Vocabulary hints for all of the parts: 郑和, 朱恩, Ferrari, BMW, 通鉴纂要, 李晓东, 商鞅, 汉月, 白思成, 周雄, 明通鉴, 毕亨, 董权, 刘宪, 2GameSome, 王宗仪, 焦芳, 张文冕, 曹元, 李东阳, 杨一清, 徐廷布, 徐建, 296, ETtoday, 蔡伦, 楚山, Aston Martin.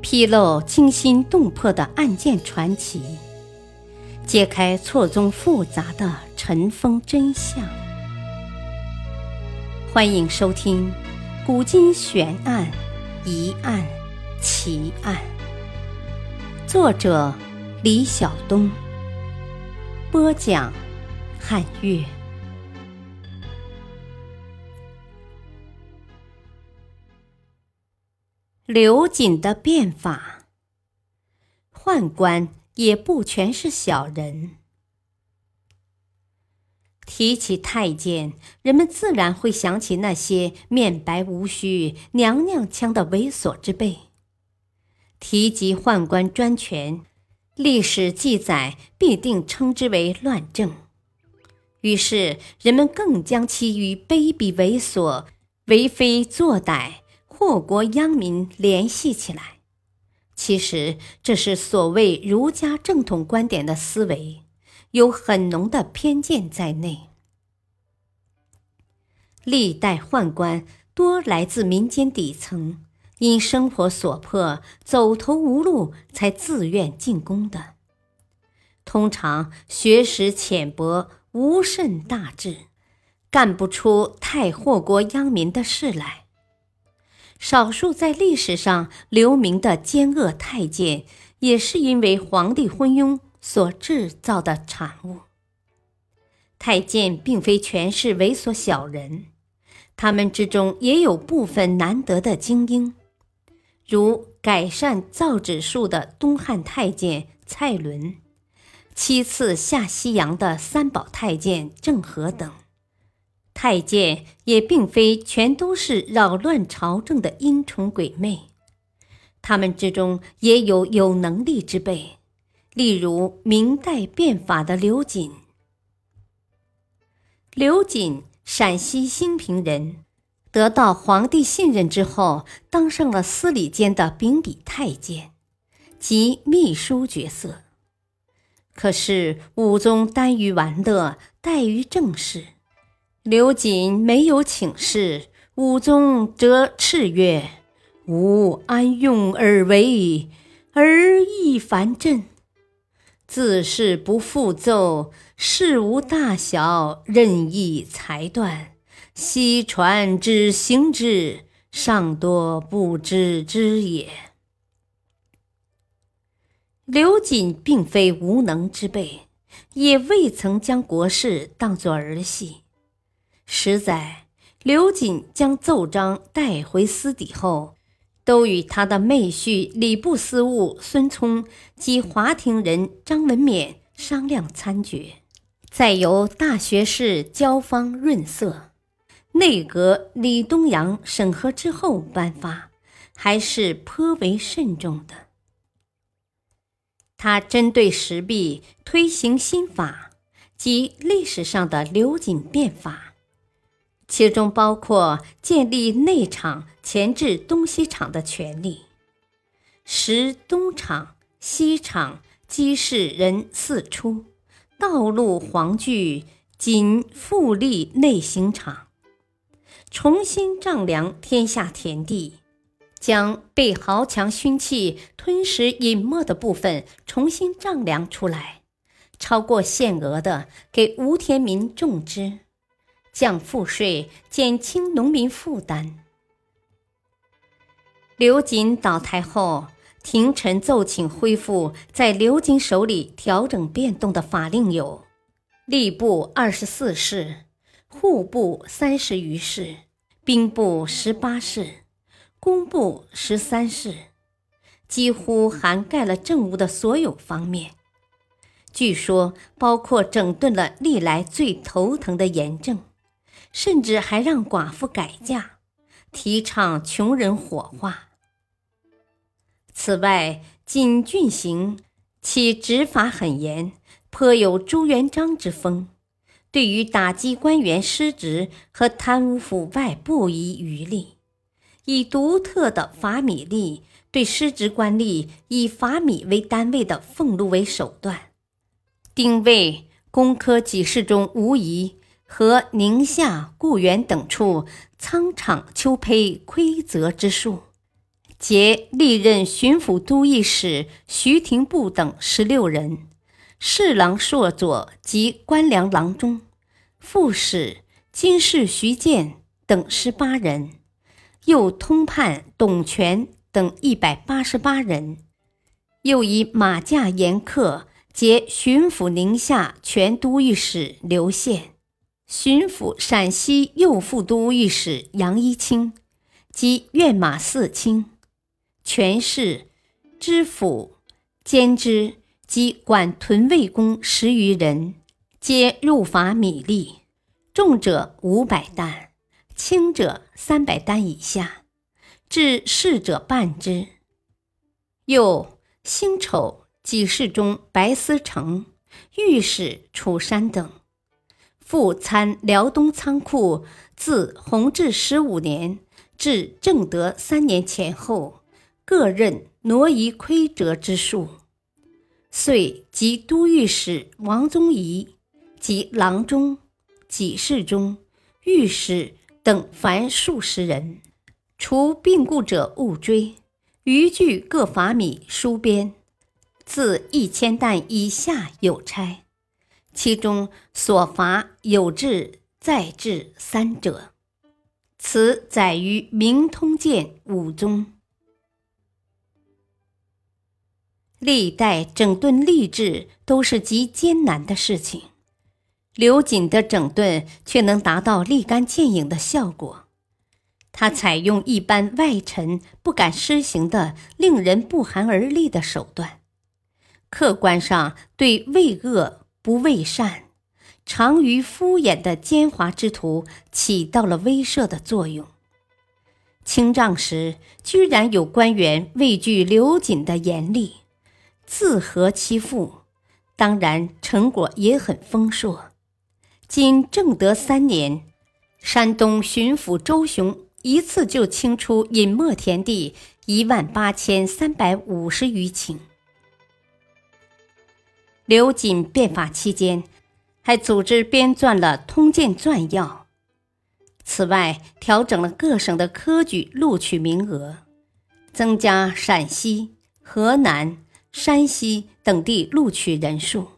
披露惊心动魄的案件传奇，揭开错综复杂的尘封真相。欢迎收听《古今悬案、疑案、奇案》，作者李晓东，播讲汉月。刘瑾的变法，宦官也不全是小人。提起太监，人们自然会想起那些面白无须、娘娘腔的猥琐之辈。提及宦官专权，历史记载必定称之为乱政，于是人们更将其与卑鄙猥琐、为非作歹、祸国殃民联系起来。其实这是所谓儒家正统观点的思维，有很浓的偏见在内。历代宦官多来自民间底层，因生活所迫，走投无路才自愿进宫的，通常学识浅薄，无甚大志，干不出太祸国殃民的事来。少数在历史上留名的奸恶太监，也是因为皇帝昏庸所制造的产物。太监并非全是猥琐小人，他们之中也有部分难得的精英，如改善造纸术的东汉太监蔡伦，七次下西洋的三宝太监郑和等。太监也并非全都是扰乱朝政的阴虫鬼魅，他们之中也有有能力之辈，例如明代变法的刘瑾。刘瑾，陕西兴平人，得到皇帝信任之后，当上了司礼监的秉笔太监，即秘书角色。可是武宗耽于玩乐，怠于政事，刘瑾没有请示，武宗则斥曰：“吾安用而为，而亦烦朕。自是不复奏，事无大小，任意裁断。昔传之行之，尚多不知之也。”刘瑾并非无能之辈，也未曾将国事当作儿戏。实在，刘瑾将奏章带回私邸后，都与他的妹婿礼部司务孙聪及华亭人张文冕商量参决，再由大学士焦芳润色，内阁李东阳审核之后颁发，还是颇为慎重的。他针对时弊推行新法，即历史上的刘瑾变法，其中包括建立内厂、前置东西厂的权利，使东厂、西厂、鸡市人四出，道路黄具，仅复立内行厂，重新丈量天下田地，将被豪强熏气吞食隐没的部分重新丈量出来，超过限额的给无田民种植，降赋税，减轻农民负担。刘瑾倒台后，廷臣奏请恢复在刘瑾手里调整变动的法令有：吏部24室、户部30余室、兵部18室、工部13室，几乎涵盖了政务的所有方面。据说包括整顿了历来最头疼的盐政，甚至还让寡妇改嫁，提倡穷人火化。此外，瑾郡行其执法很严，颇有朱元璋之风，对于打击官员失职和贪污腐败不遗余力，以独特的法米例对失职官吏以法米为单位的俸禄为手段，丁未、工科给事中无疑和宁夏、固原等处仓场秋醅亏责之术，皆历任巡抚都御史徐廷布等16人，侍郎硕佐及官粮郎中、副使、经事徐建等18人，又通判董权等188人，又以马驾盐客结巡抚宁夏全都御史刘宪、巡抚陕西右副都御史杨一清及院马四卿、全市、知府、监知及管屯卫工10余人，皆入罚米粒，重者500担，轻者300担以下，治事者办之。又辛丑给事中白思成、御史楚山等，复参辽东仓库，自弘治15年至正德3年前后，各任挪移亏折之数。遂及都御史王宗仪及郎中、给事中、御史等凡数十人，除病故者勿追，余具各罚米戍边，自1000担以下有差，其中所罚有治、再治3者。此载于《明通鉴》5宗。历代整顿吏治都是极艰难的事情，刘瑾的整顿却能达到立竿见影的效果。他采用一般外臣不敢施行的令人不寒而栗的手段，客观上对畏恶不畏善、常于敷衍的奸猾之徒起到了威慑的作用。清账时，居然有官员畏惧刘瑾的严厉，自合其腹，当然成果也很丰硕。今正德3年，山东巡抚周雄一次就清出隐没田地18350余顷。刘瑾变法期间，还组织编撰了《通鉴纂要》，此外调整了各省的科举录取名额，增加陕西、河南、山西等地录取人数，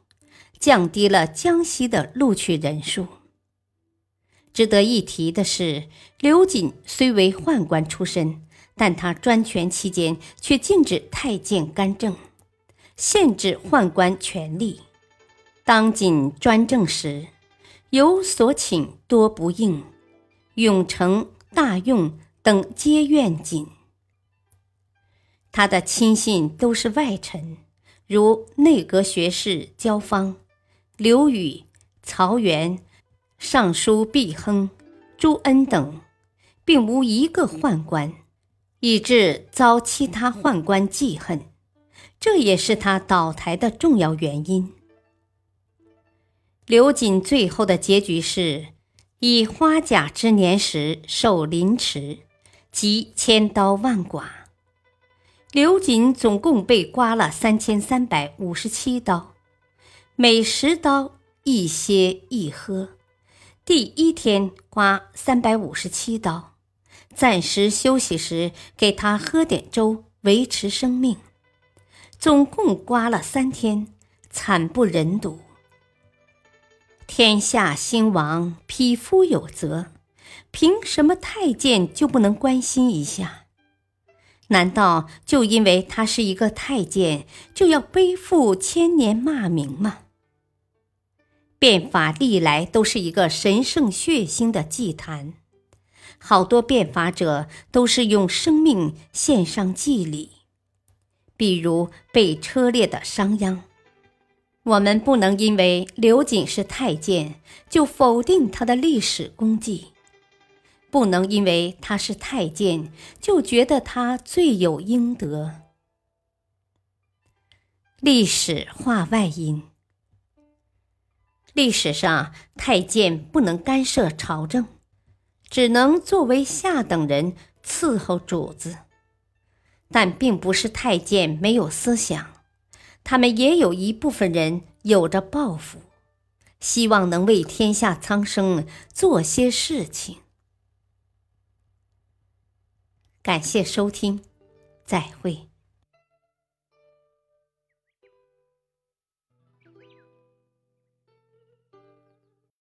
降低了江西的录取人数。值得一提的是，刘瑾虽为宦官出身，但他专权期间却禁止太监干政，限制宦官权力。当瑾专政时，有所请多不应，永成、大用等皆怨瑾。他的亲信都是外臣，如内阁学士焦芳、刘禹、曹元、尚书毕亨、朱恩等，并无一个宦官，以致遭其他宦官记恨，这也是他倒台的重要原因。刘瑾最后的结局是，以花甲之年时受凌迟，即1000刀万剐。刘瑾总共被刮了3357刀，每10刀一歇一喝。第1天刮357刀，暂时休息时给他喝点粥维持生命，总共刮了3天，惨不忍睹。天下兴亡，匹夫有责，凭什么太监就不能关心一下？难道就因为他是一个太监，就要背负千年骂名吗？变法历来都是一个神圣血腥的祭坛，好多变法者都是用生命献上祭礼，比如被车裂的商鞅。我们不能因为刘瑾是太监就否定他的历史功绩，不能因为他是太监就觉得他罪有应得。历史话外音：历史上太监不能干涉朝政，只能作为下等人伺候主子，但并不是太监没有思想，他们也有一部分人有着抱负，希望能为天下苍生做些事情。感谢收听，再会。